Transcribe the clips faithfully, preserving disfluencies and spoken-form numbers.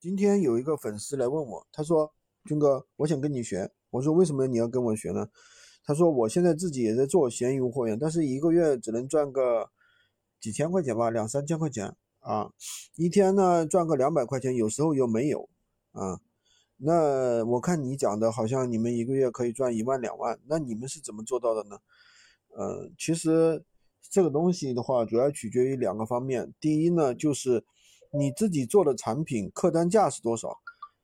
今天有一个粉丝来问我，他说军哥我想跟你学，我说为什么你要跟我学呢？他说我现在自己也在做闲鱼无货源，但是一个月只能赚个几千块钱吧，两三千块钱啊，一天呢赚个两百块钱，有时候又没有啊。那我看你讲的好像你们一个月可以赚一万两万，那你们是怎么做到的呢？呃，其实这个东西的话主要取决于两个方面，第一呢就是你自己做的产品客单价是多少。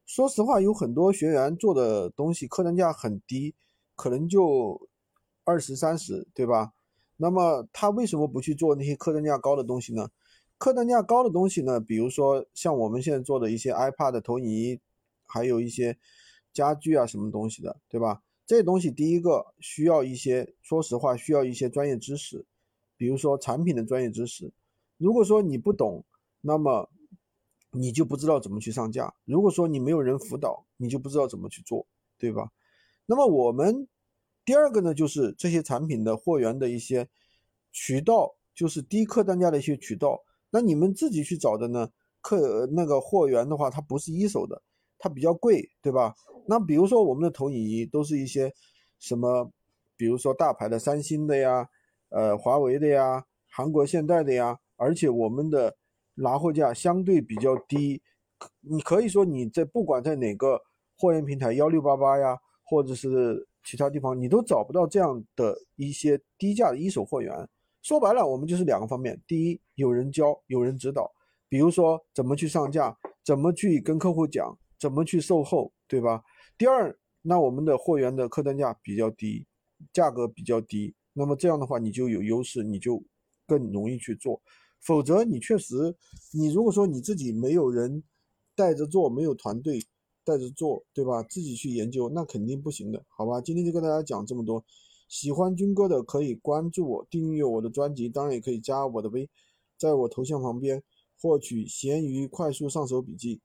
说实话有很多学员做的东西客单价很低，可能就二十三十，对吧？那么他为什么不去做那些客单价高的东西呢？客单价高的东西呢，比如说像我们现在做的一些 iPad 投影仪，还有一些家具啊什么东西的，对吧？这东西第一个需要一些，说实话需要一些专业知识，比如说产品的专业知识。如果说你不懂，那么你就不知道怎么去上架，如果说你没有人辅导，你就不知道怎么去做，对吧？那么我们第二个呢，就是这些产品的货源的一些渠道，就是低客单价的一些渠道。那你们自己去找的呢，客那个货源的话它不是一手的，它比较贵，对吧？那比如说我们的投影仪都是一些什么，比如说大牌的三星的呀，呃，华为的呀，韩国现代的呀，而且我们的拿货价相对比较低，你可以说你在不管在哪个货源平台一六八八呀，或者是其他地方，你都找不到这样的一些低价的一手货源。说白了我们就是两个方面，第一有人教有人指导，比如说怎么去上架，怎么去跟客户讲，怎么去售后，对吧？第二，那我们的货源的客单价比较低，价格比较低，那么这样的话你就有优势，你就更容易去做。否则你确实，你如果说你自己没有人带着做，没有团队带着做，对吧？自己去研究，那肯定不行的，好吧？今天就跟大家讲这么多，喜欢军哥的可以关注我，订阅我的专辑，当然也可以加我的微，在我头像旁边获取闲鱼快速上手笔记。